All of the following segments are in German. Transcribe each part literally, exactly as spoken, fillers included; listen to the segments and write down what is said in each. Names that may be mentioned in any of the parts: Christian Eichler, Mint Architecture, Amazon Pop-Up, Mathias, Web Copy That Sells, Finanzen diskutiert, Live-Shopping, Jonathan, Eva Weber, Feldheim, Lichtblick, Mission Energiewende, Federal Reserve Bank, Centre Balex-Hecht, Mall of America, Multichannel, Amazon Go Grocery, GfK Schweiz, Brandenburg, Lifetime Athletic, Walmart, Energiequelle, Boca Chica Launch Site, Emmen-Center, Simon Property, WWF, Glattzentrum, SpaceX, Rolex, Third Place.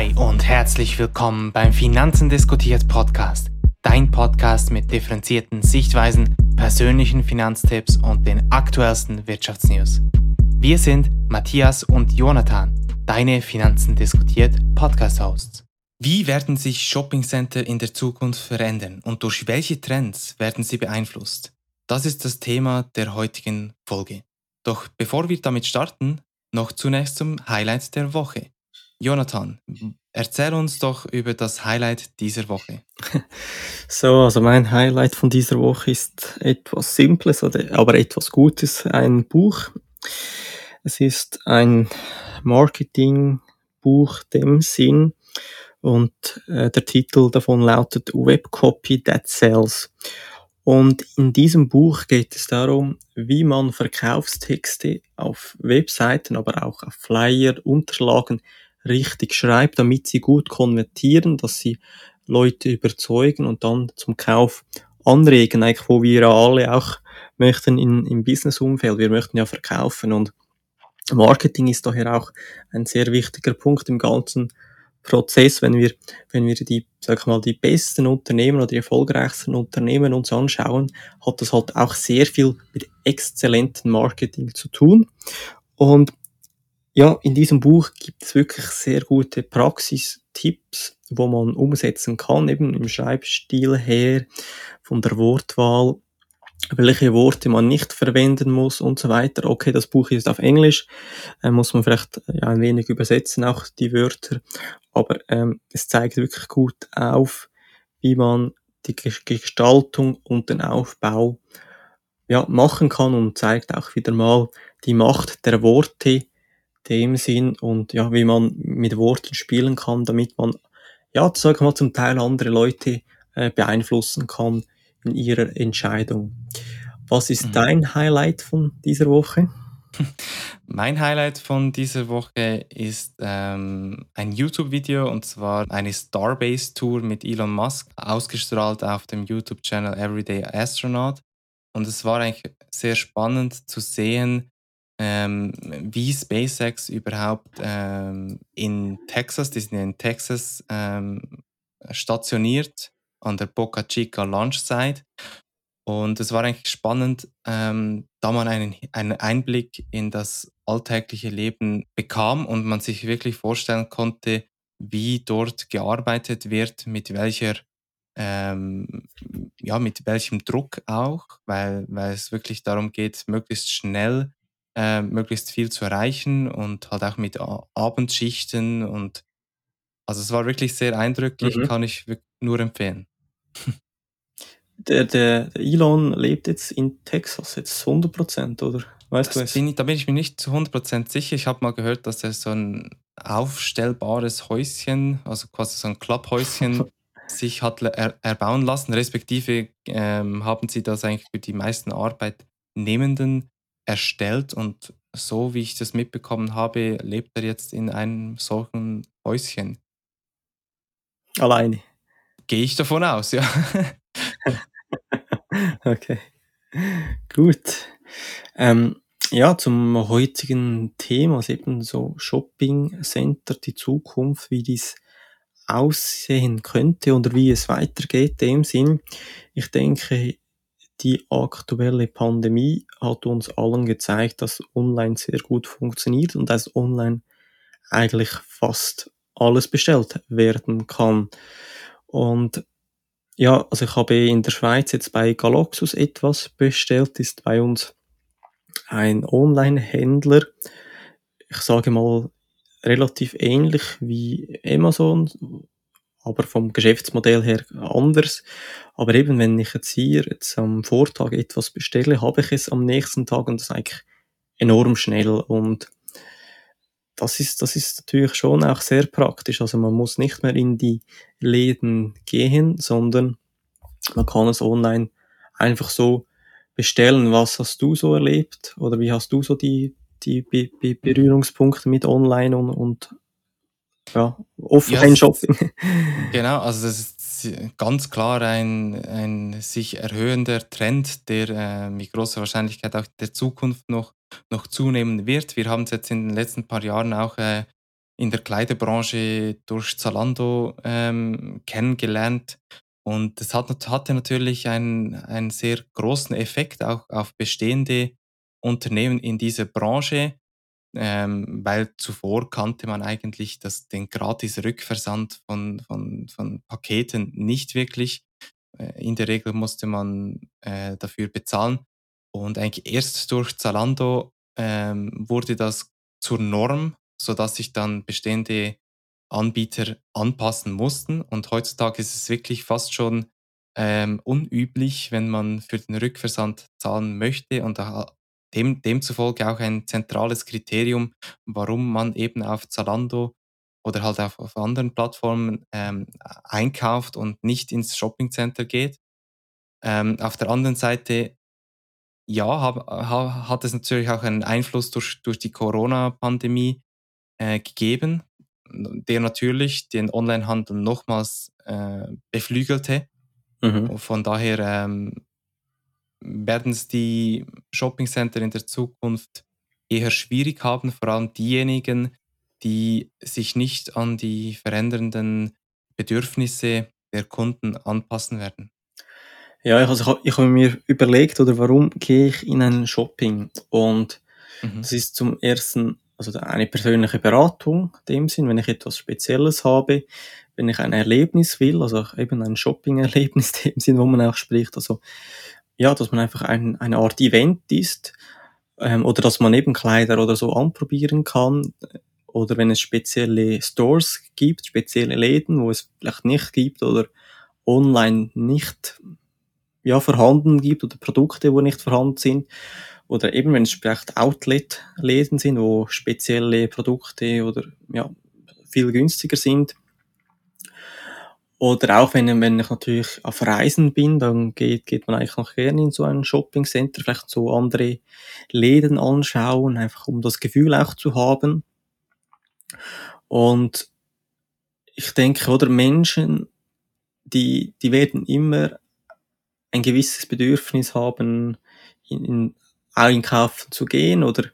Hi und herzlich willkommen beim Finanzen diskutiert Podcast, dein Podcast mit differenzierten Sichtweisen, persönlichen Finanztipps und den aktuellsten Wirtschaftsnews. Wir sind Mathias und Jonathan, deine Finanzen diskutiert Podcast-Hosts. Wie werden sich Shoppingcenter in der Zukunft verändern und durch welche Trends werden sie beeinflusst? Das ist das Thema der heutigen Folge. Doch bevor wir damit starten, noch zunächst zum Highlight der Woche. Jonathan, erzähl uns doch über das Highlight dieser Woche. So, also mein Highlight von dieser Woche ist etwas Simples, aber etwas Gutes, ein Buch. Es ist ein Marketingbuch dem Sinn und äh, der Titel davon lautet Web Copy That Sells. Und in diesem Buch geht es darum, wie man Verkaufstexte auf Webseiten, aber auch auf Flyer, Unterlagen richtig schreibt, damit sie gut konvertieren, dass sie Leute überzeugen und dann zum Kauf anregen, eigentlich wo wir alle auch möchten in, im Business-Umfeld. Wir möchten ja verkaufen und Marketing ist daher auch ein sehr wichtiger Punkt im ganzen Prozess, wenn wir, wenn wir die, sag mal, die besten Unternehmen oder die erfolgreichsten Unternehmen uns anschauen, hat das halt auch sehr viel mit exzellentem Marketing zu tun. Und ja, in diesem Buch gibt es wirklich sehr gute Praxistipps, wo man umsetzen kann, eben im Schreibstil her, von der Wortwahl, welche Worte man nicht verwenden muss und so weiter. Okay, das Buch ist auf Englisch, äh, muss man vielleicht ja, ein wenig übersetzen, auch die Wörter, aber ähm, es zeigt wirklich gut auf, wie man die Gestaltung und den Aufbau ja, machen kann und zeigt auch wieder mal die Macht der Worte, dem Sinn und ja, wie man mit Worten spielen kann, damit man ja, sag ich mal, zum Teil andere Leute äh, beeinflussen kann in ihrer Entscheidung. Was ist mhm. dein Highlight von dieser Woche? Mein Highlight von dieser Woche ist ähm, ein YouTube-Video, und zwar eine Starbase-Tour mit Elon Musk, ausgestrahlt auf dem YouTube-Channel Everyday Astronaut. Und es war eigentlich sehr spannend zu sehen, ähm, wie SpaceX überhaupt ähm, in Texas, die sind in Texas ähm, stationiert, an der Boca Chica Launch Site. Und es war eigentlich spannend, ähm, da man einen, einen Einblick in das alltägliche Leben bekam und man sich wirklich vorstellen konnte, wie dort gearbeitet wird, mit welcher, ähm, ja, mit welchem Druck auch, weil, weil es wirklich darum geht, möglichst schnell, äh, möglichst viel zu erreichen und halt auch mit A- Abendschichten und also es war wirklich sehr eindrücklich, mhm. kann ich nur empfehlen. Der, der Elon lebt jetzt in Texas, jetzt hundert Prozent, oder? Weißt das du bin ich, da bin ich mir nicht zu hundert Prozent sicher. Ich habe mal gehört, dass er so ein aufstellbares Häuschen, also quasi so ein Klapphäuschen, sich hat er, erbauen lassen. Respektive ähm, haben sie das eigentlich für die meisten Arbeitnehmenden erstellt. Und so wie ich das mitbekommen habe, lebt er jetzt in einem solchen Häuschen. Alleine? Gehe ich davon aus, ja. Okay, gut. Ähm, ja, zum heutigen Thema, also eben so Shopping Center, die Zukunft, wie dies aussehen könnte oder wie es weitergeht, in dem Sinn, ich denke, die aktuelle Pandemie hat uns allen gezeigt, dass online sehr gut funktioniert und dass online eigentlich fast alles bestellt werden kann. Und ja, also ich habe in der Schweiz jetzt bei Galaxus etwas bestellt, ist bei uns ein Online-Händler, ich sage mal relativ ähnlich wie Amazon, aber vom Geschäftsmodell her anders. Aber eben, wenn ich jetzt hier jetzt am Vortag etwas bestelle, habe ich es am nächsten Tag und das ist eigentlich enorm schnell und Das ist, das ist natürlich schon auch sehr praktisch. Also man muss nicht mehr in die Läden gehen, sondern man kann es online einfach so bestellen. Was hast du so erlebt? Oder wie hast du so die, die Be- Be- Berührungspunkte mit online und, und ja, Offline-Shopping? Ja, genau, also das ist ganz klar ein, ein sich erhöhender Trend, der äh, mit großer Wahrscheinlichkeit auch in der Zukunft noch noch zunehmen wird. Wir haben es jetzt in den letzten paar Jahren auch äh, in der Kleiderbranche durch Zalando ähm, kennengelernt. Und das hat, hatte natürlich einen, einen sehr großen Effekt auch auf bestehende Unternehmen in dieser Branche, ähm, weil zuvor kannte man eigentlich das, den Gratis-Rückversand von, von, von Paketen nicht wirklich. Äh, in der Regel musste man äh, dafür bezahlen. Und eigentlich erst durch Zalando ähm, wurde das zur Norm, sodass sich dann bestehende Anbieter anpassen mussten. Und heutzutage ist es wirklich fast schon ähm, unüblich, wenn man für den Rückversand zahlen möchte. Und dem, demzufolge auch ein zentrales Kriterium, warum man eben auf Zalando oder halt auf, auf anderen Plattformen ähm, einkauft und nicht ins Shoppingcenter geht. Ähm, auf der anderen Seite ja, hab, hab, hat es natürlich auch einen Einfluss durch, durch die Corona-Pandemie äh, gegeben, der natürlich den Onlinehandel nochmals äh, beflügelte. Mhm. Von daher ähm, werden es die Shoppingcenter in der Zukunft eher schwierig haben, vor allem diejenigen, die sich nicht an die verändernden Bedürfnisse der Kunden anpassen werden. Ja, ich, also ich, ich habe mir überlegt, oder warum gehe ich in ein Shopping? Und mhm. das ist zum ersten, also eine persönliche Beratung in dem Sinn, wenn ich etwas Spezielles habe, wenn ich ein Erlebnis will, also eben ein Shopping-Erlebnis in dem Sinn, wo man auch spricht, also ja, dass man einfach ein, eine Art Event ist, ähm, oder dass man eben Kleider oder so anprobieren kann, oder wenn es spezielle Stores gibt, spezielle Läden, wo es vielleicht nicht gibt oder online nicht ja vorhanden gibt oder Produkte, die nicht vorhanden sind, oder eben wenn es vielleicht Outlet-Läden sind, wo spezielle Produkte oder ja viel günstiger sind, oder auch wenn, wenn ich natürlich auf Reisen bin, dann geht, geht man eigentlich noch gerne in so ein Shopping-Center, vielleicht so andere Läden anschauen, einfach um das Gefühl auch zu haben. Und ich denke, oder Menschen, die die werden immer ein gewisses Bedürfnis haben, in, in einkaufen zu gehen oder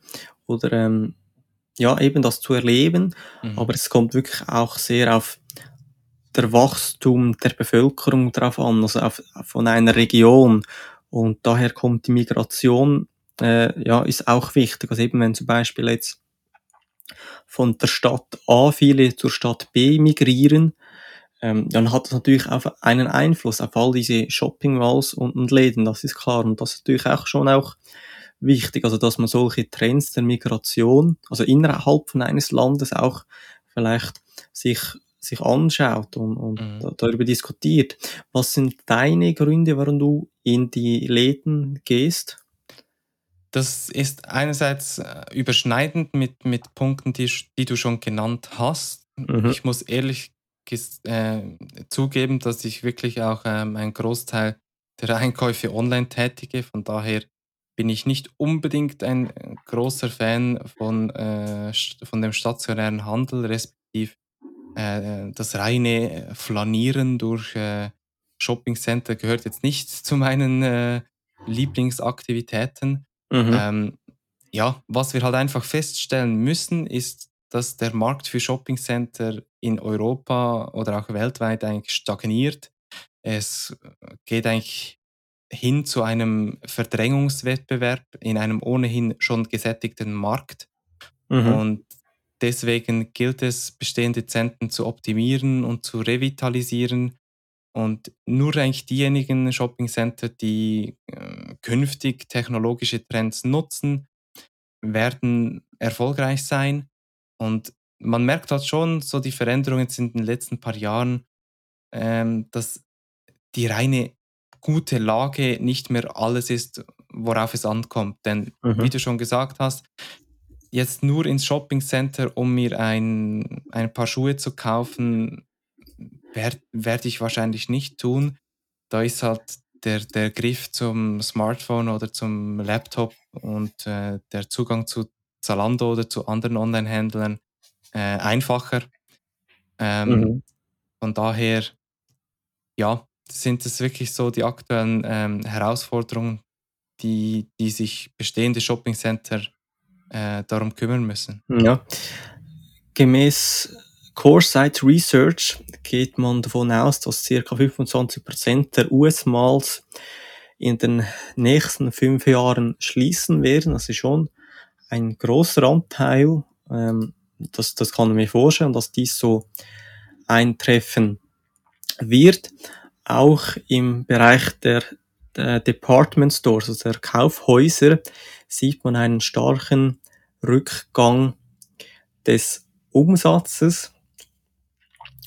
oder ähm, ja eben das zu erleben, mhm. aber es kommt wirklich auch sehr auf der Wachstum der Bevölkerung drauf an, also auf, von einer Region, und daher kommt die Migration äh, ja ist auch wichtig, also eben wenn zum Beispiel jetzt von der Stadt A viele zur Stadt B migrieren, Ähm, dann hat das natürlich auch einen Einfluss auf all diese Shopping-Malls und, und Läden, das ist klar. Und das ist natürlich auch schon auch wichtig, also dass man solche Trends der Migration, also innerhalb von eines Landes auch vielleicht sich, sich anschaut und, und mhm. darüber diskutiert. Was sind deine Gründe, warum du in die Läden gehst? Das ist einerseits überschneidend mit, mit Punkten, die, die du schon genannt hast. Mhm. Ich muss ehrlich Äh, zugeben, dass ich wirklich auch ähm, einen Großteil der Einkäufe online tätige. Von daher bin ich nicht unbedingt ein großer Fan von, äh, von dem stationären Handel, respektive äh, das reine Flanieren durch äh, Shoppingcenter gehört jetzt nicht zu meinen äh, Lieblingsaktivitäten. Mhm. Ähm, ja, was wir halt einfach feststellen müssen, ist, dass der Markt für Shoppingcenter in Europa oder auch weltweit eigentlich stagniert. Es geht eigentlich hin zu einem Verdrängungswettbewerb in einem ohnehin schon gesättigten Markt. Mhm. Und deswegen gilt es, bestehende Zentren zu optimieren und zu revitalisieren. Und nur eigentlich diejenigen Shoppingcenter, die äh, künftig technologische Trends nutzen, werden erfolgreich sein. Und man merkt halt schon, so die Veränderungen jetzt in den letzten paar Jahren, ähm, dass die reine gute Lage nicht mehr alles ist, worauf es ankommt. Denn mhm. wie du schon gesagt hast, jetzt nur ins Shoppingcenter, um mir ein, ein paar Schuhe zu kaufen, werde werd ich wahrscheinlich nicht tun. Da ist halt der, der Griff zum Smartphone oder zum Laptop und äh, der Zugang zu Zalando oder zu anderen Online-Händlern äh, einfacher. Ähm, mhm. Von daher, ja, sind es wirklich so die aktuellen ähm, Herausforderungen, die, die sich bestehende Shoppingcenter äh, darum kümmern müssen. Ja, Gemäss Coresight Research geht man davon aus, dass ca. fünfundzwanzig Prozent der U S-Malls in den nächsten fünf Jahren schließen werden. Das ist schon ein grosser Anteil. Ähm, das, das kann man mir vorstellen, dass dies so eintreffen wird. Auch im Bereich der, der Department Stores, also der Kaufhäuser, sieht man einen starken Rückgang des Umsatzes.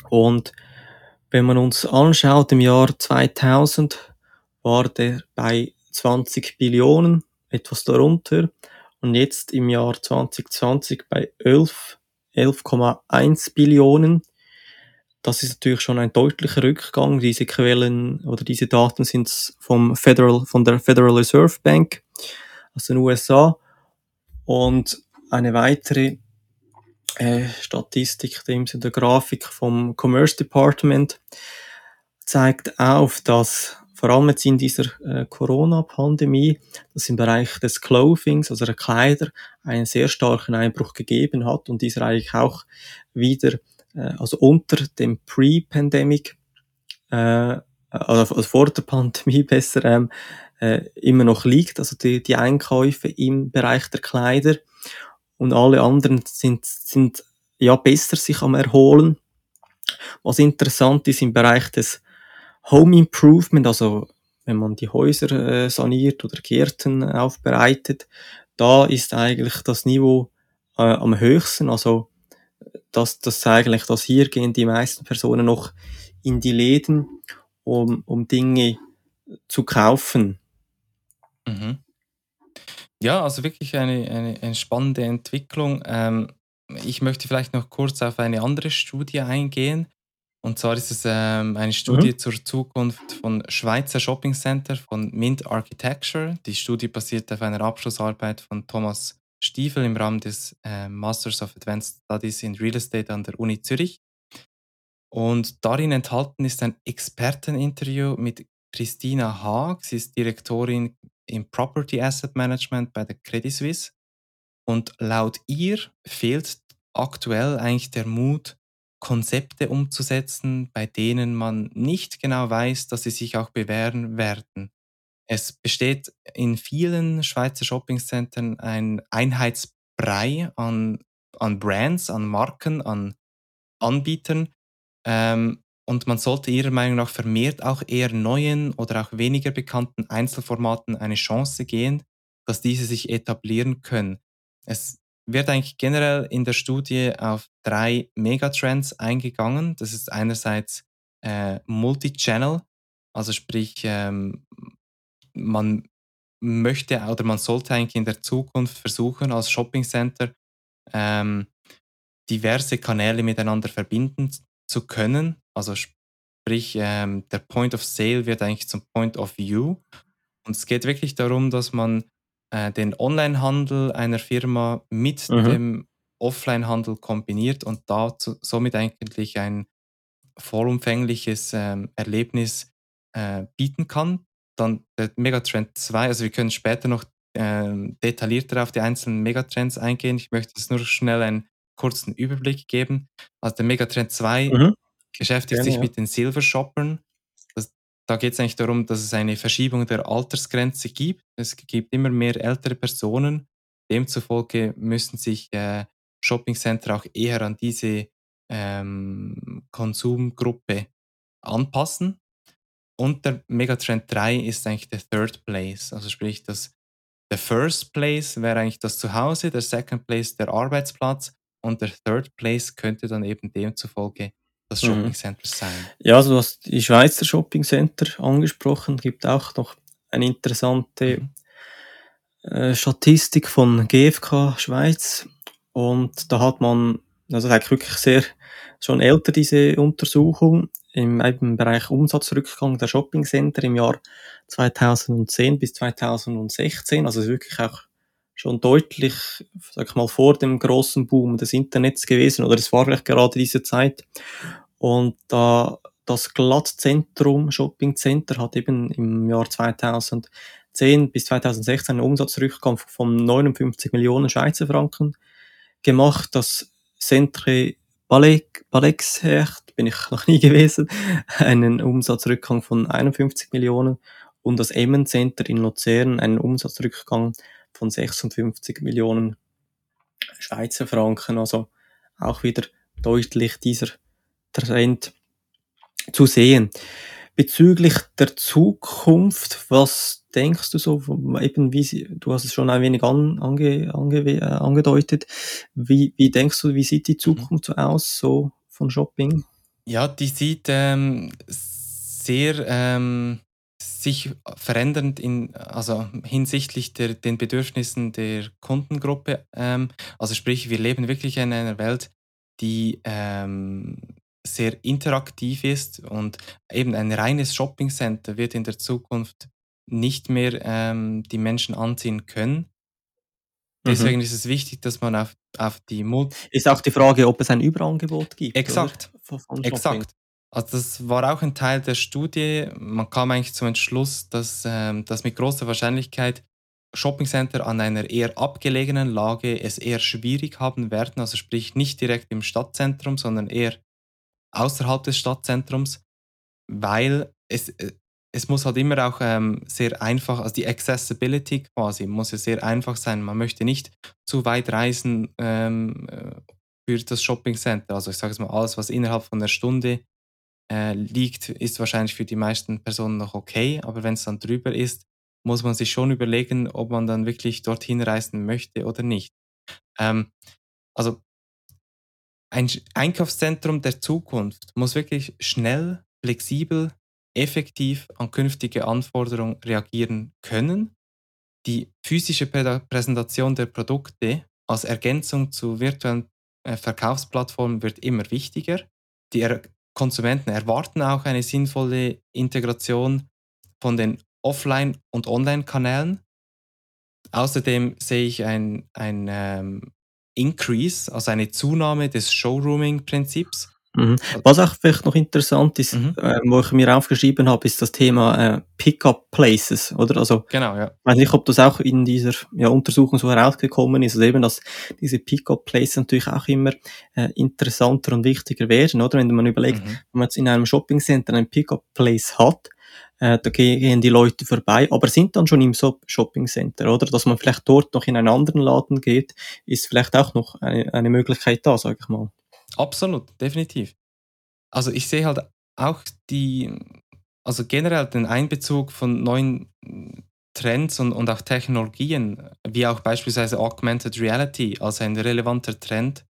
Und wenn man uns anschaut, im Jahr zweitausend war der bei zwanzig Billionen, etwas darunter. Und jetzt im Jahr zwanzig zwanzig bei elf Komma eins Billionen. Das ist natürlich schon ein deutlicher Rückgang. Diese Quellen oder diese Daten sind vom Federal, von der Federal Reserve Bank aus den U S A. Und eine weitere äh, Statistik, dem sind der Grafik vom Commerce Department, zeigt auf, dass vor allem jetzt in dieser äh, Corona-Pandemie, dass im Bereich des Clothings, also der Kleider, einen sehr starken Einbruch gegeben hat und dieser eigentlich auch wieder, äh, also unter dem Pre-Pandemic, äh, also, also vor der Pandemie besser, ähm, äh, immer noch liegt, also die, die Einkäufe im Bereich der Kleider, und alle anderen sind, sind ja besser sich am Erholen. Was interessant ist im Bereich des Home Improvement, also wenn man die Häuser äh, saniert oder Gärten äh, aufbereitet, da ist eigentlich das Niveau äh, am höchsten. Also das, das eigentlich, dass hier gehen die meisten Personen noch in die Läden, um, um Dinge zu kaufen. Mhm. Ja, also wirklich eine, eine, eine spannende Entwicklung. Ähm, ich möchte vielleicht noch kurz auf eine andere Studie eingehen. Und zwar ist es ähm, eine Studie mhm. zur Zukunft von Schweizer Shopping Center von Mint Architecture. Die Studie basiert auf einer Abschlussarbeit von Thomas Stiefel im Rahmen des äh, Masters of Advanced Studies in Real Estate an der Uni Zürich. Und darin enthalten ist ein Experteninterview mit Christina Haag. Sie ist Direktorin im Property Asset Management bei der Credit Suisse. Und laut ihr fehlt aktuell eigentlich der Mut, Konzepte umzusetzen, bei denen man nicht genau weiß, dass sie sich auch bewähren werden. Es besteht in vielen Schweizer Shoppingzentren ein Einheitsbrei an, an Brands, an Marken, an Anbietern, ähm, und man sollte ihrer Meinung nach vermehrt auch eher neuen oder auch weniger bekannten Einzelformaten eine Chance geben, dass diese sich etablieren können. Es wird eigentlich generell in der Studie auf drei Megatrends eingegangen. Das ist einerseits äh, Multi-Channel, also sprich, ähm, man möchte oder man sollte eigentlich in der Zukunft versuchen, als Shopping Center ähm, diverse Kanäle miteinander verbinden zu können. Also sprich, ähm, der Point of Sale wird eigentlich zum Point of View. Und es geht wirklich darum, dass man den Online-Handel einer Firma mit mhm. dem Offline-Handel kombiniert und da zu, somit eigentlich ein vollumfängliches ähm, Erlebnis äh, bieten kann. Dann der Megatrend zwei, also wir können später noch äh, detaillierter auf die einzelnen Megatrends eingehen. Ich möchte jetzt nur schnell einen kurzen Überblick geben. Also der Megatrend zwei mhm. beschäftigt sich ja. mit den Silver-Shoppern. Da geht es eigentlich darum, dass es eine Verschiebung der Altersgrenze gibt. Es gibt immer mehr ältere Personen. Demzufolge müssen sich äh, Shoppingcenter auch eher an diese ähm, Konsumgruppe anpassen. Und der Megatrend drei ist eigentlich der Third Place. Also sprich, dass der First Place wäre eigentlich das Zuhause, der Second Place der Arbeitsplatz und der Third Place könnte dann eben demzufolge das Shoppingcenter sein. Ja, also du hast die Schweizer Shoppingcenter angesprochen. Es gibt auch noch eine interessante äh, Statistik von G f K Schweiz. Und da hat man, also das ist wirklich sehr, schon älter diese Untersuchung, im, im Bereich Umsatzrückgang der Shoppingcenter im Jahr zweitausendzehn bis zweitausendsechzehn. Also es ist wirklich auch schon deutlich, sag ich mal, vor dem grossen Boom des Internets gewesen, oder es war vielleicht gerade diese Zeit. Und da äh, das Glattzentrum Shopping Center hat eben im Jahr zweitausendzehn bis zweitausendsechzehn einen Umsatzrückgang von neunundfünfzig Millionen Schweizer Franken gemacht. Das Centre Balex-Hecht bin ich noch nie gewesen, einen Umsatzrückgang von einundfünfzig Millionen und das Emmen-Center in Luzern einen Umsatzrückgang von sechsundfünfzig Millionen Schweizer Franken. Also auch wieder deutlich dieser Trend zu sehen. Bezüglich der Zukunft, was denkst du so, eben wie, du hast es schon ein wenig an, ange, ange, äh, angedeutet, wie, wie denkst du, wie sieht die Zukunft so aus, so von Shopping? Ja, die sieht ähm, sehr ähm, sich verändernd in, also hinsichtlich der, den Bedürfnissen der Kundengruppe. Ähm, also sprich, wir leben wirklich in einer Welt, die ähm, sehr interaktiv ist und eben ein reines Shopping-Center wird in der Zukunft nicht mehr ähm, die Menschen anziehen können. Deswegen mhm. ist es wichtig, dass man auf, auf die... Mut- ist auch die Frage, ob es ein Überangebot gibt. Exakt. Exakt. Also das war auch ein Teil der Studie. Man kam eigentlich zum Entschluss, dass, ähm, dass mit großer Wahrscheinlichkeit Shoppingcenter an einer eher abgelegenen Lage es eher schwierig haben werden. Also sprich nicht direkt im Stadtzentrum, sondern eher außerhalb des Stadtzentrums, weil es... Es muss halt immer auch ähm, sehr einfach, also die Accessibility quasi muss ja sehr einfach sein. Man möchte nicht zu weit reisen ähm, für das Shopping Center. Also ich sage es mal, alles, was innerhalb von einer Stunde äh, liegt, ist wahrscheinlich für die meisten Personen noch okay. Aber wenn es dann drüber ist, muss man sich schon überlegen, ob man dann wirklich dorthin reisen möchte oder nicht. Ähm, also ein Einkaufszentrum der Zukunft muss wirklich schnell, flexibel, effektiv an künftige Anforderungen reagieren können. Die physische Prä- Präsentation der Produkte als Ergänzung zu virtuellen äh, Verkaufsplattformen wird immer wichtiger. Die er- Konsumenten erwarten auch eine sinnvolle Integration von den Offline- und Online-Kanälen. Außerdem sehe ich ein, ein ähm, Increase, also eine Zunahme des Showrooming-Prinzips. Was auch vielleicht noch interessant ist, mhm. äh, wo ich mir aufgeschrieben habe, ist das Thema äh, Pick-up-Places, oder? Also, genau, ja. Ich weiß nicht, ob das auch in dieser ja, Untersuchung so herausgekommen ist, also eben, dass diese Pick-up-Places natürlich auch immer äh, interessanter und wichtiger werden, oder? Wenn man überlegt, mhm. wenn man jetzt in einem Shopping-Center einen Pick-up-Place hat, äh, da gehen die Leute vorbei, aber sind dann schon im Shopping-Center, oder? Dass man vielleicht dort noch in einen anderen Laden geht, ist vielleicht auch noch eine, eine Möglichkeit da, sage ich mal. Absolut, definitiv. Also ich sehe halt auch die, also generell den Einbezug von neuen Trends und, und auch Technologien, wie auch beispielsweise Augmented Reality, als ein relevanter Trend,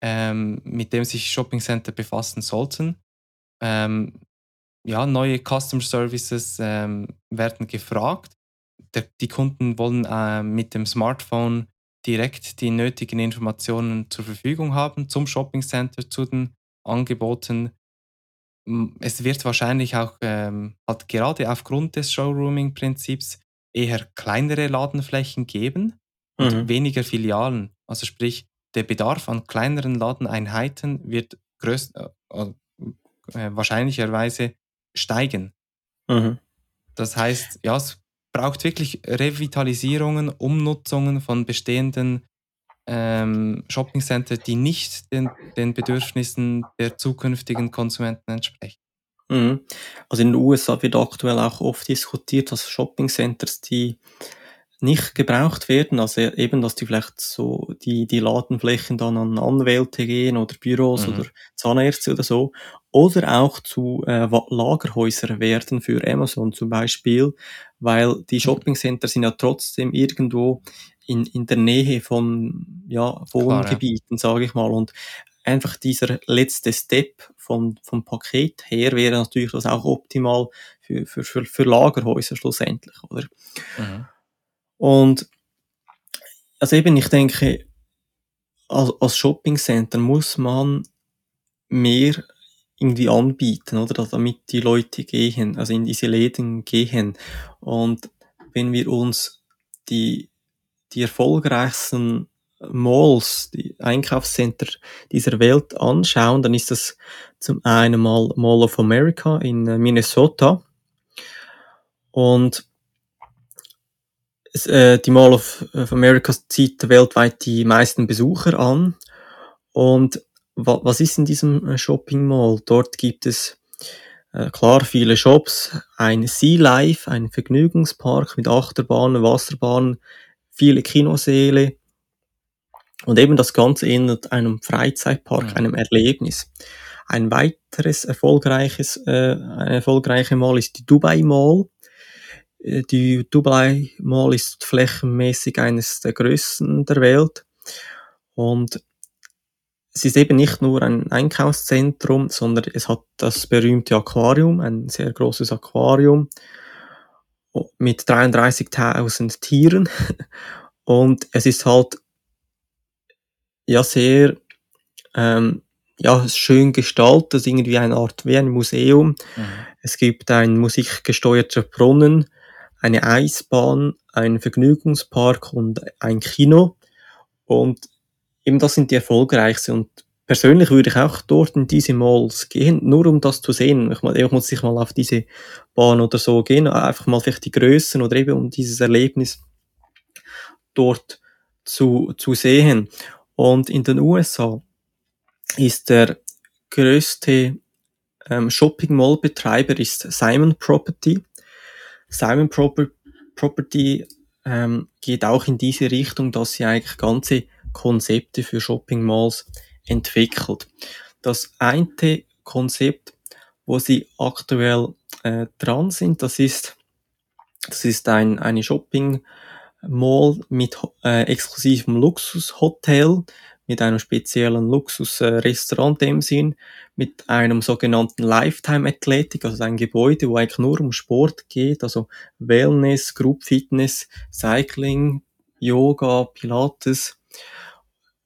ähm, mit dem sich Shoppingcenter befassen sollten. Ähm, ja, neue Customer Services ähm, werden gefragt. Der, die Kunden wollen äh, mit dem Smartphone direkt die nötigen Informationen zur Verfügung haben, zum Shopping Center, zu den Angeboten. Es wird wahrscheinlich auch ähm, halt gerade aufgrund des Showrooming-Prinzips eher kleinere Ladenflächen geben und mhm. weniger Filialen. Also sprich, der Bedarf an kleineren Ladeneinheiten wird größ- äh, äh, wahrscheinlicherweise steigen. Mhm. Das heißt, ja, es braucht wirklich Revitalisierungen, Umnutzungen von bestehenden ähm, Shoppingcenter, die nicht den, den Bedürfnissen der zukünftigen Konsumenten entsprechen. Mhm. Also in den U S A wird aktuell auch oft diskutiert, dass Shoppingcenters, die nicht gebraucht werden, also eben, dass die vielleicht so die, die Ladenflächen dann an Anwälte gehen oder Büros mhm. oder Zahnärzte oder so, oder auch zu äh, Lagerhäusern werden für Amazon zum Beispiel, weil die Shoppingcenter sind ja trotzdem irgendwo in, in der Nähe von ja, Wohngebieten, ja. sage ich mal, und einfach dieser letzte Step vom, vom Paket her wäre natürlich das auch optimal für, für, für, für Lagerhäuser schlussendlich, oder? Mhm. Und also eben, ich denke, als, als Shoppingcenter muss man mehr irgendwie anbieten, oder, damit die Leute gehen, also in diese Läden gehen. Und wenn wir uns die, die erfolgreichsten Malls, die Einkaufscenter dieser Welt anschauen, dann ist das zum einen mal Mall of America in Minnesota und die Mall of America zieht weltweit die meisten Besucher an Und wa- was ist in diesem Shopping Mall? Dort gibt es äh, klar viele Shops, ein Sea Life, ein Vergnügungspark mit Achterbahnen, Wasserbahnen, viele Kinosäle. Und eben das Ganze ähnelt einem Freizeitpark, ja. einem Erlebnis. Ein weiteres erfolgreiches, äh, eine erfolgreiche Mall ist die Dubai Mall. Die Dubai Mall ist flächenmäßig eines der grössten der Welt. Und es ist eben nicht nur ein Einkaufszentrum, sondern es hat das berühmte Aquarium, ein sehr grosses Aquarium mit dreiunddreißigtausend Tieren. Und es ist halt ja sehr ähm, ja, schön gestaltet, irgendwie eine Art wie ein Museum. Mhm. Es gibt einen musikgesteuerten Brunnen, eine Eisbahn, einen Vergnügungspark und ein Kino. Und eben das sind die erfolgreichsten. Und persönlich würde ich auch dort in diese Malls gehen, nur um das zu sehen. Ich, ich muss nicht mal auf diese Bahn oder so gehen, einfach mal vielleicht die Grössen oder eben um dieses Erlebnis dort zu, zu sehen. Und in den U S A ist der grösste ähm, Shopping Mall Betreiber ist Simon Property. Simon Proper- Property ähm, geht auch in diese Richtung, dass sie eigentlich ganze Konzepte für Shopping Malls entwickelt. Das eine Konzept, wo sie aktuell äh, dran sind, das ist das ist ein eine Shopping Mall mit äh, exklusivem Luxushotel, mit einem speziellen Luxusrestaurant in dem Sinn, mit einem sogenannten Lifetime Athletic, also ein Gebäude, wo eigentlich nur um Sport geht, also Wellness, Group Fitness, Cycling, Yoga, Pilates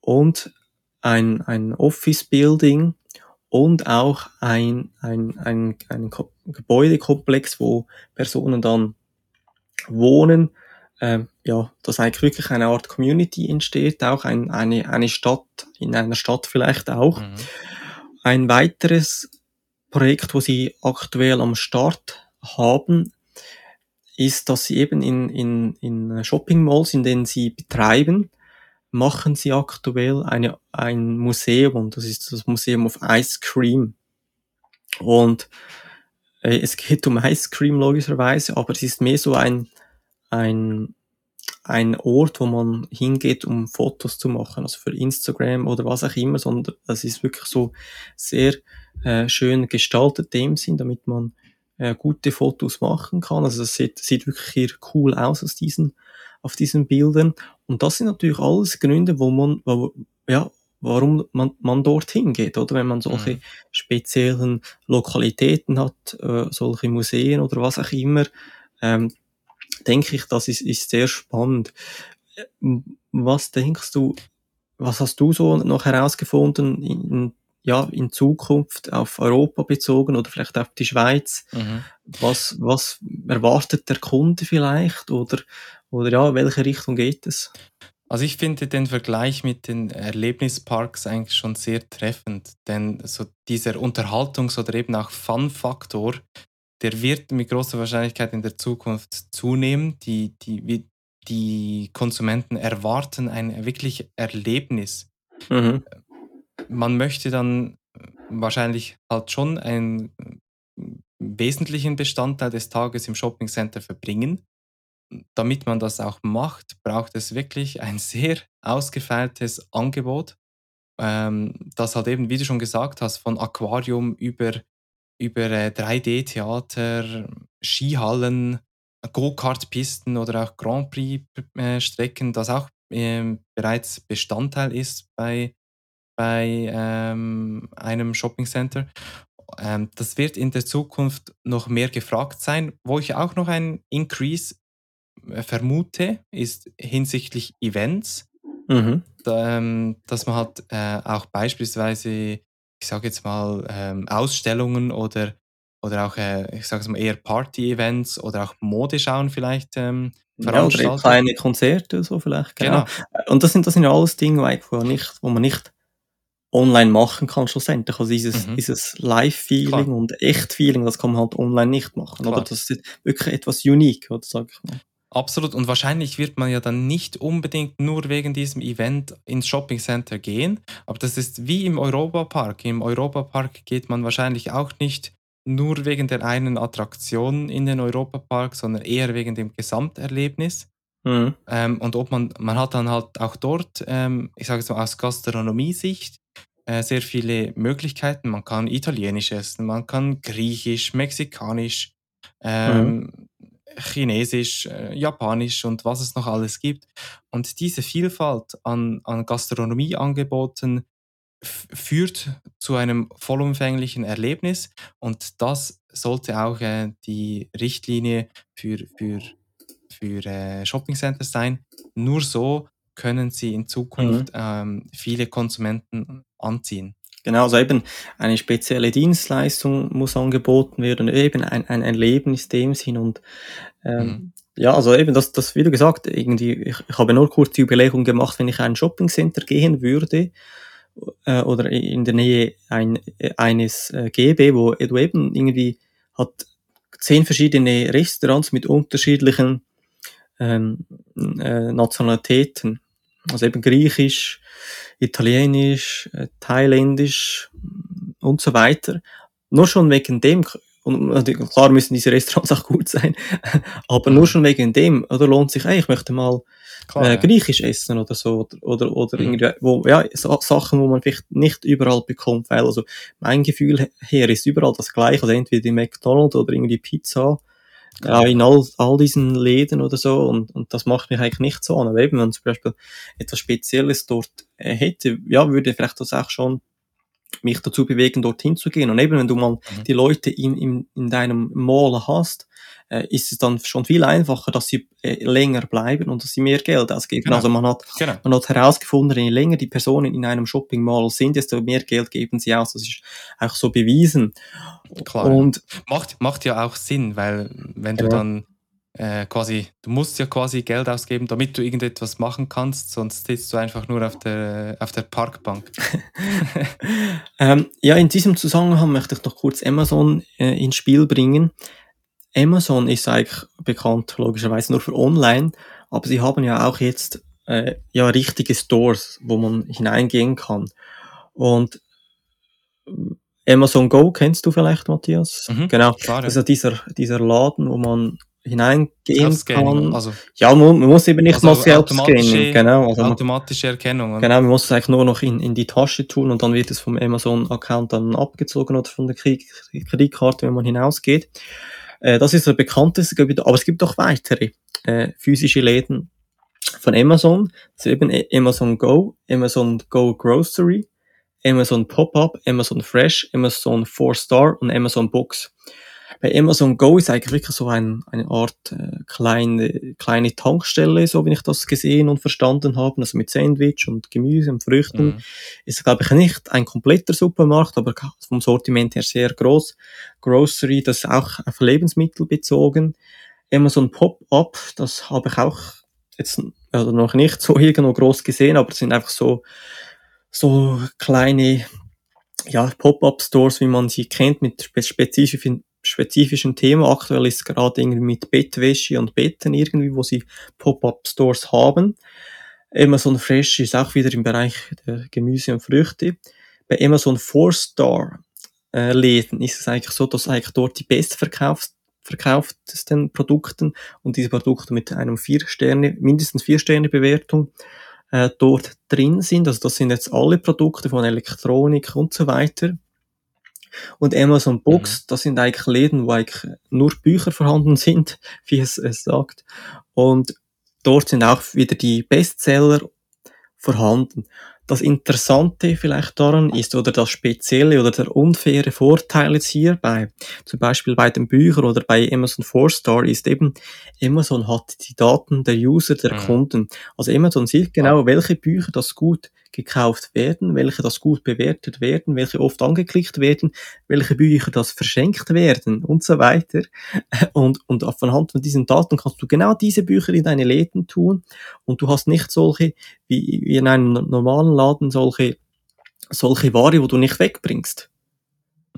und ein, ein Office Building und auch ein, ein, ein, ein Gebäudekomplex, wo Personen dann wohnen. Ähm, ja, dass eigentlich wirklich eine Art Community entsteht, auch ein, eine, eine Stadt, in einer Stadt vielleicht auch. Mhm. Ein weiteres Projekt, das sie aktuell am Start haben, ist, dass sie eben in, in, in Shopping Malls, in denen sie betreiben, machen sie aktuell eine, ein Museum, das ist das Museum of Ice Cream. Und äh, es geht um Ice Cream logischerweise, aber es ist mehr so ein ein ein Ort, wo man hingeht, um Fotos zu machen, also für Instagram oder was auch immer, sondern das ist wirklich so sehr äh, schön gestaltet in dem Sinn, damit man äh, gute Fotos machen kann. Also das sieht, sieht wirklich hier cool aus aus diesen, auf diesen Bildern. Und das sind natürlich alles Gründe, wo man, wo, ja, warum man, man dorthin geht, oder? Wenn man solche mhm. speziellen Lokalitäten hat, äh, solche Museen oder was auch immer, ähm, denke ich, das ist, ist sehr spannend. Was denkst du, was hast du so noch herausgefunden in, ja, in Zukunft auf Europa bezogen oder vielleicht auf die Schweiz? Mhm. Was, was erwartet der Kunde vielleicht oder, oder ja, in welche Richtung geht es? Also ich finde den Vergleich mit den Erlebnisparks eigentlich schon sehr treffend, denn so dieser Unterhaltungs- oder eben auch Fun-Faktor, der wird mit großer Wahrscheinlichkeit in der Zukunft zunehmen. Die, die, die Konsumenten erwarten ein wirklich Erlebnis. Mhm. Man möchte dann wahrscheinlich halt schon einen wesentlichen Bestandteil des Tages im Shopping Center verbringen. Damit man das auch macht, braucht es wirklich ein sehr ausgefeiltes Angebot, das halt eben, wie du schon gesagt hast, von Aquarium über über drei D-Theater, Skihallen, Go-Kart-Pisten oder auch Grand Prix-Strecken, das auch ähm, bereits Bestandteil ist bei, bei ähm, einem Shopping-Center. Ähm, das wird in der Zukunft noch mehr gefragt sein. Wo ich auch noch einen Increase vermute, ist hinsichtlich Events, mhm. ähm, dass man halt äh, auch beispielsweise ich sage jetzt mal, ähm, Ausstellungen oder, oder auch, äh, ich sage es mal, eher Party-Events oder auch Modeschauen vielleicht ähm, veranstalten. Ja, oder kleine Konzerte so vielleicht, genau. genau. Und das sind, das sind ja alles Dinge, wo, nicht, wo man nicht online machen kann schlussendlich. Also dieses, mhm. dieses Live-Feeling und Echt-Feeling, das kann man halt online nicht machen. Klar. Oder das ist wirklich etwas unique, oder sage ich mal. Absolut. Und wahrscheinlich wird man ja dann nicht unbedingt nur wegen diesem Event ins Shopping Center gehen. Aber das ist wie im Europa-Park. Im Europa-Park geht man wahrscheinlich auch nicht nur wegen der einen Attraktion in den Europa-Park, sondern eher wegen dem Gesamterlebnis. Mhm. Ähm, und ob man, man hat dann halt auch dort, ähm, ich sage es mal aus Gastronomie-Sicht, äh, sehr viele Möglichkeiten. Man kann italienisch essen, man kann griechisch, mexikanisch, ähm, mhm. Chinesisch, Japanisch und was es noch alles gibt. Und diese Vielfalt an, an Gastronomieangeboten f- führt zu einem vollumfänglichen Erlebnis, und das sollte auch äh, die Richtlinie für, für, für äh, Shoppingcenters sein. Nur so können sie in Zukunft mhm. ähm, viele Konsumenten anziehen. Genau, also eben eine spezielle Dienstleistung muss angeboten werden, eben ein, ein Erlebnis in dem Sinn. Und ähm, mhm. ja, also eben, das, das, wie du gesagt, irgendwie, ich, ich habe nur kurz die Überlegung gemacht, wenn ich in ein Shoppingcenter gehen würde äh, oder in der Nähe ein, eines äh, G B, wo du eben irgendwie hat zehn verschiedene Restaurants mit unterschiedlichen ähm, äh, Nationalitäten. Also eben griechisch, italienisch, thailändisch und so weiter. Nur schon wegen dem, und klar müssen diese Restaurants auch gut sein, aber nur schon wegen dem, oder lohnt sich, hey, ich möchte mal klar, äh, griechisch ja. essen oder so, oder, oder, oder mhm. irgendwie, wo, ja, so, Sachen, wo man vielleicht nicht überall bekommt, weil, also, mein Gefühl her ist überall das Gleiche, also entweder in McDonald's oder irgendwie Pizza. Ja, in all, all diesen Läden oder so, und, und das macht mich eigentlich nicht so an. Aber eben, wenn man zum Beispiel etwas Spezielles dort hätte, ja, würde vielleicht das auch schon mich dazu bewegen, dorthin zu gehen. Und eben, wenn du mal mhm. die Leute in, in, in deinem Mall hast, äh, ist es dann schon viel einfacher, dass sie äh, länger bleiben und dass sie mehr Geld ausgeben. Genau. Also man hat, genau. man hat herausgefunden, je länger die Personen in einem Shopping Mall sind, desto mehr Geld geben sie aus. Das ist auch so bewiesen. Klar. Und macht, macht ja auch Sinn, weil wenn du ja. dann äh, quasi, du musst ja quasi Geld ausgeben, damit du irgendetwas machen kannst, sonst sitzt du einfach nur auf der, auf der Parkbank. ähm, ja, in diesem Zusammenhang möchte ich noch kurz Amazon äh, ins Spiel bringen. Amazon ist eigentlich bekannt, logischerweise, nur für online, aber sie haben ja auch jetzt äh, ja richtige Stores, wo man hineingehen kann. Und Amazon Go kennst du vielleicht, Matthias? Mhm, genau, klar, ja. Also dieser, dieser Laden, wo man hineingehen kann. Also, ja, man, man muss eben nicht also mal selbst scannen. Genau, also automatische Erkennung. Genau, man muss es eigentlich nur noch in, in die Tasche tun, und dann wird es vom Amazon-Account dann abgezogen oder von der Kreditkarte, wenn man hinausgeht. Das ist das bekannteste Gebiet, aber es gibt auch weitere äh, physische Läden von Amazon. Das ist eben Amazon Go, Amazon Go Grocery, Amazon Pop-Up, Amazon Fresh, Amazon four-Star und Amazon Books. Bei Amazon Go ist eigentlich wirklich so ein, eine Art äh, kleine, kleine Tankstelle, so wie ich das gesehen und verstanden habe. Also mit Sandwich und Gemüse und Früchten. Mhm. Ist, glaube ich, nicht ein kompletter Supermarkt, aber vom Sortiment her sehr gross. Grocery, das ist auch auf Lebensmittel bezogen. Amazon Pop-Up, das habe ich auch jetzt also noch nicht so irgendwo gross gesehen, aber es sind einfach so, so kleine ja, Pop-Up-Stores, wie man sie kennt, mit spezifischen spezifischen Thema. Aktuell ist es gerade irgendwie mit Bettwäsche und Betten irgendwie, wo sie Pop-Up-Stores haben. Amazon Fresh ist auch wieder im Bereich der Gemüse und Früchte. Bei Amazon four-Star-Läden ist es eigentlich so, dass eigentlich dort die bestverkauftesten Produkten und diese Produkte mit einem vier Sterne, mindestens vier Sterne Bewertung äh, dort drin sind. Also das sind jetzt alle Produkte von Elektronik und so weiter. Und Amazon Books, mhm. das sind eigentlich Läden, wo eigentlich nur Bücher vorhanden sind, wie es, es sagt. Und dort sind auch wieder die Bestseller vorhanden. Das Interessante vielleicht daran ist, oder das Spezielle oder der unfaire Vorteil jetzt hierbei, zum Beispiel bei den Büchern oder bei Amazon four-Star, ist eben, Amazon hat die Daten der User, der mhm. Kunden. Also Amazon sieht genau, welche Bücher das gut gekauft werden, welche das gut bewertet werden, welche oft angeklickt werden, welche Bücher das verschenkt werden und so weiter. Und, und anhand von diesen Daten kannst du genau diese Bücher in deine Läden tun, und du hast nicht solche, wie in einem normalen Laden solche, solche Ware, die du nicht wegbringst.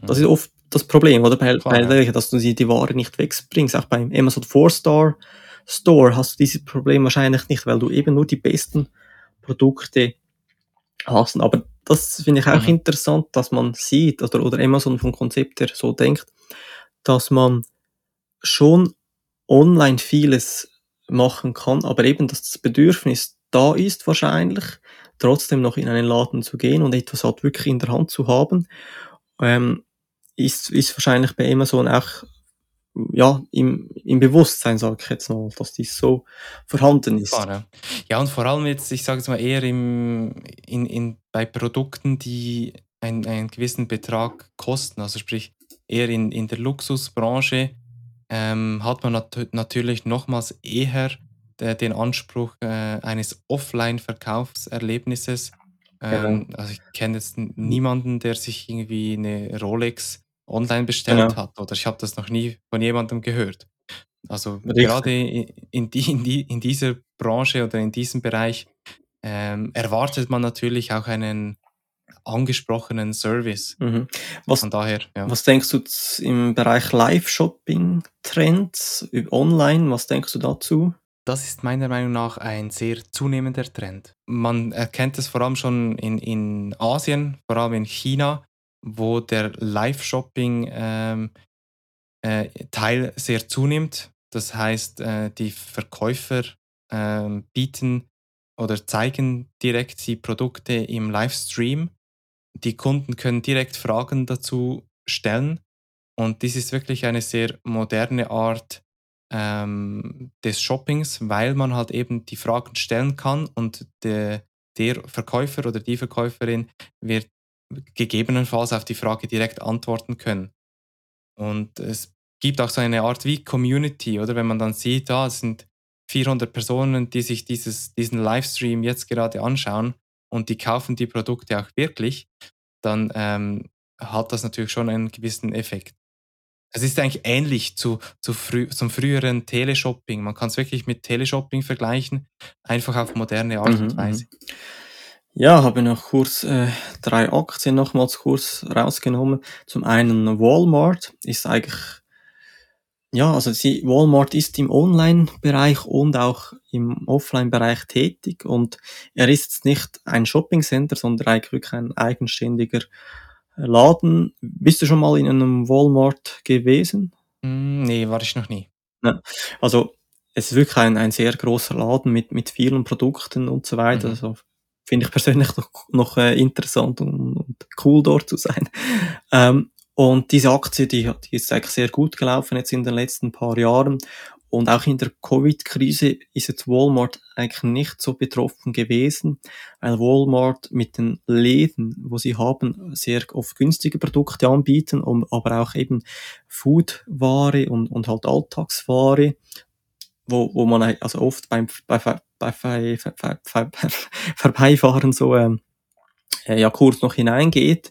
Das ist oft das Problem, oder? Bei, bei, dass du die Ware nicht wegbringst. Auch beim Amazon four-Star Store hast du dieses Problem wahrscheinlich nicht, weil du eben nur die besten Produkte hast. Aber das finde ich auch mhm. interessant, dass man sieht, oder, oder Amazon vom Konzept her so denkt, dass man schon online vieles machen kann, aber eben, dass das Bedürfnis da ist wahrscheinlich, trotzdem noch in einen Laden zu gehen und etwas halt wirklich in der Hand zu haben, ähm, ist, ist wahrscheinlich bei Amazon auch ja, im, im Bewusstsein, sage ich jetzt mal, dass dies so vorhanden ist. Ja, und vor allem jetzt, ich sage es mal eher im, in, in, bei Produkten, die einen, einen gewissen Betrag kosten, also sprich eher in, in der Luxusbranche, ähm, hat man nat- natürlich nochmals eher d- den Anspruch äh, eines Offline-Verkaufserlebnisses. Ähm, genau. Also ich kenne jetzt n- niemanden, der sich irgendwie eine Rolex online bestellt genau. hat, oder ich habe das noch nie von jemandem gehört. Also Richtig. gerade in, die, in, die, in dieser Branche oder in diesem Bereich ähm, erwartet man natürlich auch einen angesprochenen Service. Mhm. Was, Von daher, ja. was denkst du im Bereich Live-Shopping-Trends online, was denkst du dazu? Das ist meiner Meinung nach ein sehr zunehmender Trend. Man erkennt es vor allem schon in, in Asien, vor allem in China, wo der Live-Shopping ähm, äh, Teil sehr zunimmt. Das heißt, äh, die Verkäufer äh, bieten oder zeigen direkt die Produkte im Livestream. Die Kunden können direkt Fragen dazu stellen. Und dies ist wirklich eine sehr moderne Art ähm, des Shoppings, weil man halt eben die Fragen stellen kann und de, der Verkäufer oder die Verkäuferin wird gegebenenfalls auf die Frage direkt antworten können. Und es gibt auch so eine Art wie Community, oder? Wenn man dann sieht, ah, es sind vierhundert Personen, die sich dieses, diesen Livestream jetzt gerade anschauen und die kaufen die Produkte auch wirklich, dann ähm, hat das natürlich schon einen gewissen Effekt. Es ist eigentlich ähnlich zu, zu frü- zum früheren Teleshopping. Man kann es wirklich mit Teleshopping vergleichen, einfach auf moderne Art und Weise. Mhm. Ja, habe noch kurz äh, drei Aktien nochmals kurz rausgenommen. Zum einen Walmart ist eigentlich, ja, also sie, Walmart ist im Online-Bereich und auch im Offline-Bereich tätig und er ist nicht ein Shopping-Center, sondern eigentlich wirklich ein eigenständiger Laden. Bist du schon mal in einem Walmart gewesen? Mm, nee, war ich noch nie. Ja, also es ist wirklich ein, ein sehr grosser Laden mit, mit vielen Produkten und so weiter, mhm. also finde ich persönlich noch, noch äh, interessant und, und cool dort zu sein. Ähm, und diese Aktie, die, die ist eigentlich sehr gut gelaufen jetzt in den letzten paar Jahren. Und auch in der Covid-Krise ist jetzt Walmart eigentlich nicht so betroffen gewesen, weil Walmart mit den Läden, wo sie haben, sehr oft günstige Produkte anbieten, um, aber auch eben Foodware und, und halt Alltagsware, wo, wo man also oft beim, bei, bei, bei, bei, bei Vorbeifahren so ähm, ja kurz noch hineingeht.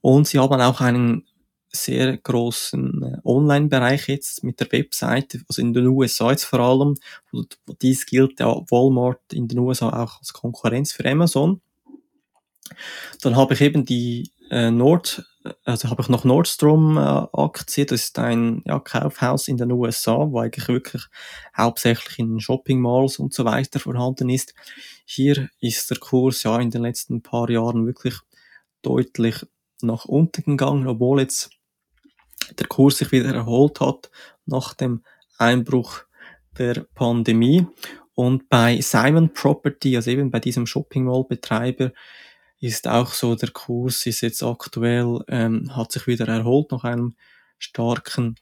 Und sie haben auch einen sehr grossen Online-Bereich jetzt mit der Webseite, also in den U S A jetzt vor allem. Und dies gilt ja Walmart in den U S A auch als Konkurrenz für Amazon. Dann habe ich eben die äh, Nord, also habe ich noch Nordstrom-Aktie, äh, das ist ein ja, Kaufhaus in den U S A, wo eigentlich wirklich hauptsächlich in Shopping-Malls und so weiter vorhanden ist. Hier ist der Kurs ja in den letzten paar Jahren wirklich deutlich nach unten gegangen, obwohl jetzt der Kurs sich wieder erholt hat nach dem Einbruch der Pandemie. Und bei Simon Property, also eben bei diesem Shopping-Mall-Betreiber, ist auch so, der Kurs ist jetzt aktuell, ähm, hat sich wieder erholt nach einem starken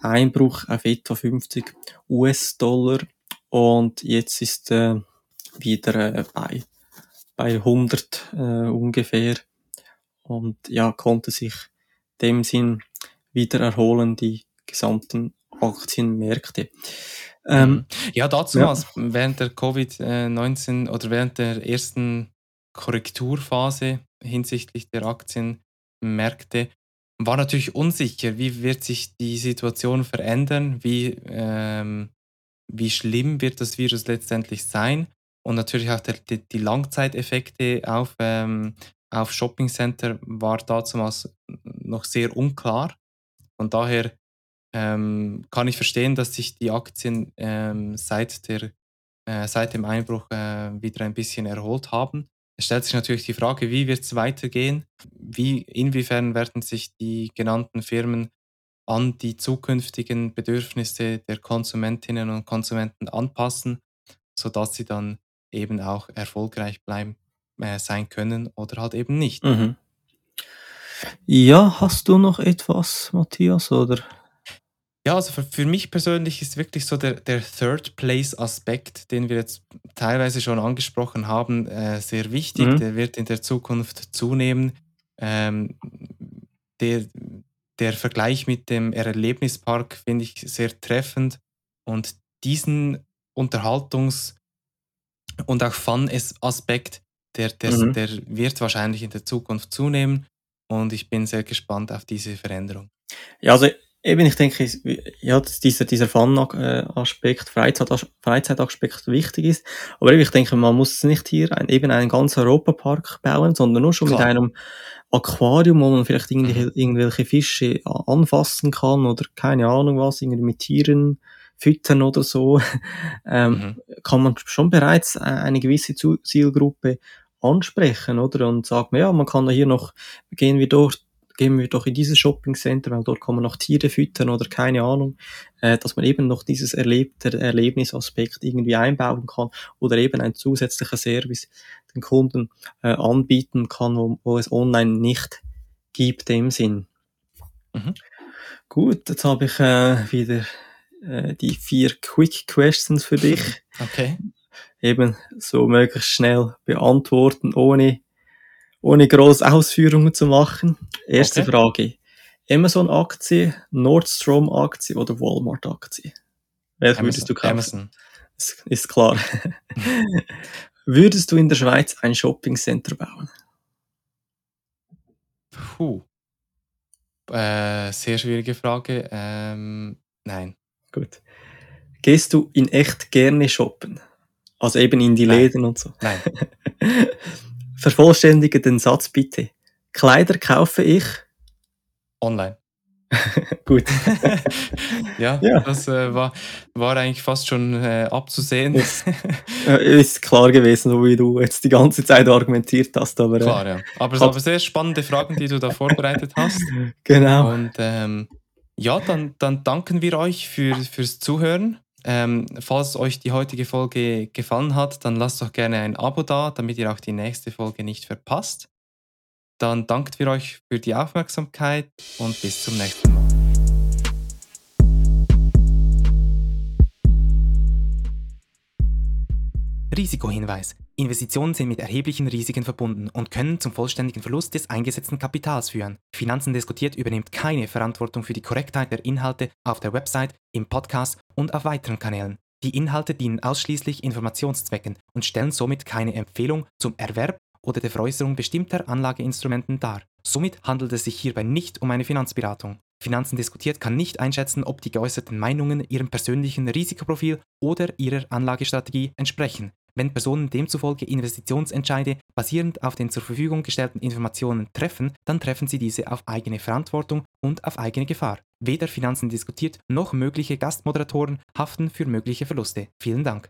Einbruch auf etwa fünfzig US-Dollar und jetzt ist äh, wieder äh, bei, bei hundert äh, ungefähr und ja, konnte sich in dem Sinn wieder erholen, die gesamten Aktienmärkte. Ähm, ja, dazu ja. während der Covid neunzehn oder während der ersten Korrekturphase hinsichtlich der Aktienmärkte war natürlich unsicher, wie wird sich die Situation verändern, wie, ähm, wie schlimm wird das Virus letztendlich sein und natürlich auch der, die, die Langzeiteffekte auf, ähm, auf Shoppingcenter war damals noch sehr unklar. Von daher ähm, kann ich verstehen, dass sich die Aktien ähm, seit, der, äh, seit dem Einbruch äh, wieder ein bisschen erholt haben. Es stellt sich natürlich die Frage, wie wird es weitergehen? Wie, inwiefern werden sich die genannten Firmen an die zukünftigen Bedürfnisse der Konsumentinnen und Konsumenten anpassen, sodass sie dann eben auch erfolgreich bleiben äh, sein können oder halt eben nicht. Mhm. Ja, hast du noch etwas, Matthias, oder? Ja, also für, für mich persönlich ist wirklich so der, der Third-Place-Aspekt, den wir jetzt teilweise schon angesprochen haben, äh, sehr wichtig. Mhm. Der wird in der Zukunft zunehmen. Ähm, der, der Vergleich mit dem Erlebnispark finde ich sehr treffend. Und diesen Unterhaltungs- und auch Fun-Aspekt, der, der, mhm. der wird wahrscheinlich in der Zukunft zunehmen. Und ich bin sehr gespannt auf diese Veränderung. Ja, also eben, ich denke, ja, dass dieser, dieser Fun-Aspekt, Freizeit, Freizeitaspekt wichtig ist. Aber eben, ich denke, man muss nicht hier ein, eben einen ganzen Europa-Park bauen, sondern nur schon Klar. mit einem Aquarium, wo man vielleicht irgendwelche, irgendwelche Fische anfassen kann oder keine Ahnung was, irgendwie mit Tieren füttern oder so, ähm, mhm. kann man schon bereits eine gewisse Zielgruppe ansprechen, oder? Und sagen, ja, man kann da hier noch, gehen wir dort, gehen wir doch in dieses Shopping Center, weil dort kann man noch Tiere füttern oder keine Ahnung, äh, dass man eben noch dieses erlebte Erlebnisaspekt irgendwie einbauen kann oder eben einen zusätzlichen Service den Kunden äh, anbieten kann, wo, wo es online nicht gibt, dem Sinn. Mhm. Gut, jetzt habe ich äh, wieder äh, die vier Quick Questions für dich. Okay. Eben so möglichst schnell beantworten, ohne, ohne grosse Ausführungen zu machen. Erste okay. Frage. Amazon-Aktie, Nordstrom-Aktie oder Walmart-Aktie? Welche Amazon, würdest du kaufen? Amazon. Ist, ist klar. Würdest du in der Schweiz ein Shopping-Center bauen? Puh. Äh, sehr schwierige Frage. Ähm, nein. Gut. Gehst du in echt gerne shoppen? Also eben in die Nein. Läden und so. Nein. Vervollständige den Satz bitte. Kleider kaufe ich online. Gut. ja, ja, das äh, war, war eigentlich fast schon äh, abzusehen. Ist, äh, ist klar gewesen, so wie du jetzt die ganze Zeit argumentiert hast. Aber, äh, klar, ja. Aber es waren sehr spannende Fragen, die du da vorbereitet hast. Genau. Und ähm, ja, dann, dann danken wir euch für, fürs Zuhören. Ähm, falls euch die heutige Folge gefallen hat, dann lasst doch gerne ein Abo da, damit ihr auch die nächste Folge nicht verpasst. Dann danken wir euch für die Aufmerksamkeit und bis zum nächsten Mal. Risikohinweis. Investitionen sind mit erheblichen Risiken verbunden und können zum vollständigen Verlust des eingesetzten Kapitals führen. Finanzen diskutiert übernimmt keine Verantwortung für die Korrektheit der Inhalte auf der Website, im Podcast und auf weiteren Kanälen. Die Inhalte dienen ausschließlich Informationszwecken und stellen somit keine Empfehlung zum Erwerb oder der Veräußerung bestimmter Anlageinstrumenten dar. Somit handelt es sich hierbei nicht um eine Finanzberatung. Finanzen diskutiert kann nicht einschätzen, ob die geäußerten Meinungen ihrem persönlichen Risikoprofil oder ihrer Anlagestrategie entsprechen. Wenn Personen demzufolge Investitionsentscheide basierend auf den zur Verfügung gestellten Informationen treffen, dann treffen sie diese auf eigene Verantwortung und auf eigene Gefahr. Weder Finanzen diskutiert noch mögliche Gastmoderatoren haften für mögliche Verluste. Vielen Dank.